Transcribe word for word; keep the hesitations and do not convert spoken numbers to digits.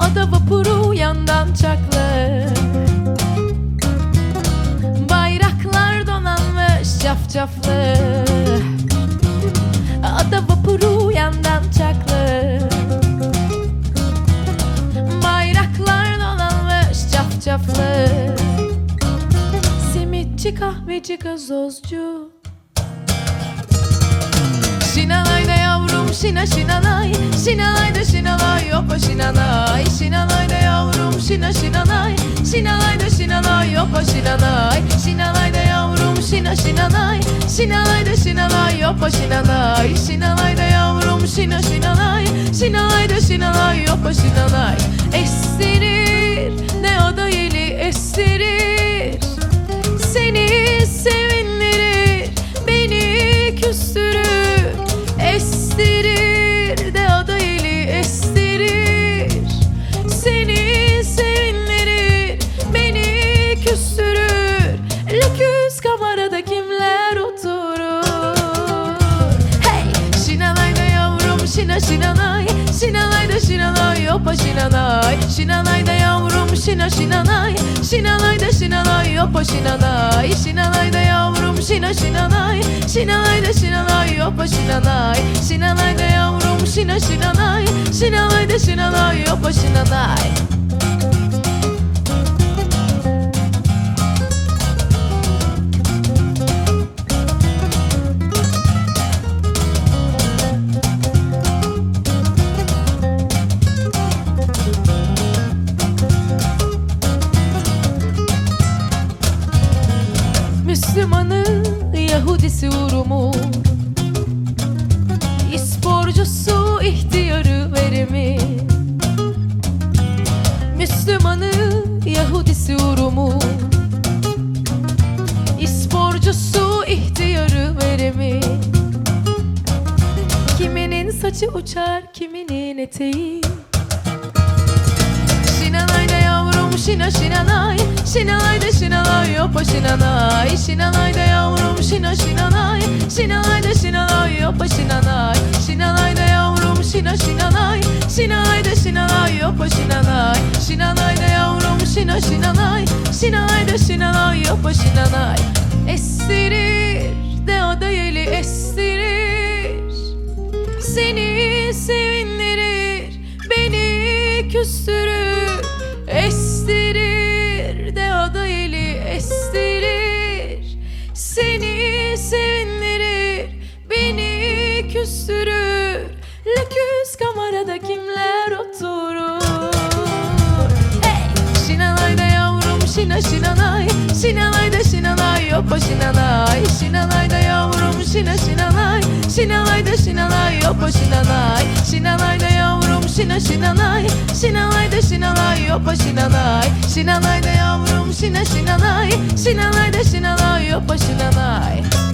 Ada vapuru yandan çaklı, bayraklar donanmış cafcaflı. Ada vapuru yandan çaklı, bayraklar donanmış cafcaflı. Simitçi, kahveci, gazozcu, şinanay da yavrum şina şinanay, şinanay da şinanay yopa şinanay, şinanay da yavrum şina şinanay, şinanay da şinanay yopa şinanay, şinanay da yavrum şina şinanay, şinanay da şinanay yopa şinanay, şinanay da yavrum şina şinanay, şinanay da şinanay yopa şinanay. Estirir ne ada yeli estirir, seni sevindirir beni küstürür. Estirir de ada yeli estirir, seni sevindirir beni küstürür. Lüküs kamerada kimler oturur? Hey! Şinanay da yavrum şina şinanay, şinanay da şinanay yopa şinanay, şinanay da yavrum şina şinanay, şinanay da şinanay yopa şinanay, şinanay da yavrum şina şinanay, şinanay da şinanay yopa şinanay, şinanay da yavrum şina şinanay, şinanay da şinanay yopa şinanay. Müslümanı, Yahudisi, Urumu, İsporcusu, ihtiyarı, verimi. Müslümanı, Yahudisi, Urumu, İsporcusu, ihtiyarı, verimi. Kiminin saçı uçar, kiminin eteği. Şinanay da yavrum şina şinanay, şinanay da şinanay yopa şinanay, şinanay da yavrum şina şinanay, şinanay da şinanay yopa şinanay, şinanay da yavrum şina şinanay, şinanay da şinanay yopa şinanay, şinanay da yavrum şina şinanay, şinanay da şinanay yopa şinanay. Estirir de ada yeli estirir, seni sevindirir beni küstürür. Estirir de ada yeli estirir, seni sevindirir beni küstürür. Lüküs kamerada kimler oturur? Hey! Şinanay da yavrum şina şinanay, şinanay da şinanay yopa şinanay, şinanay da yavrum şina şinanay, şinanay da şinanay yopa şinanay, şinanay da yavrum şina şinanay, şinanay da şinanay yopa şinanay, şinanay da yavrum şina şinanay, şinanay da şinanay yopa şinanay.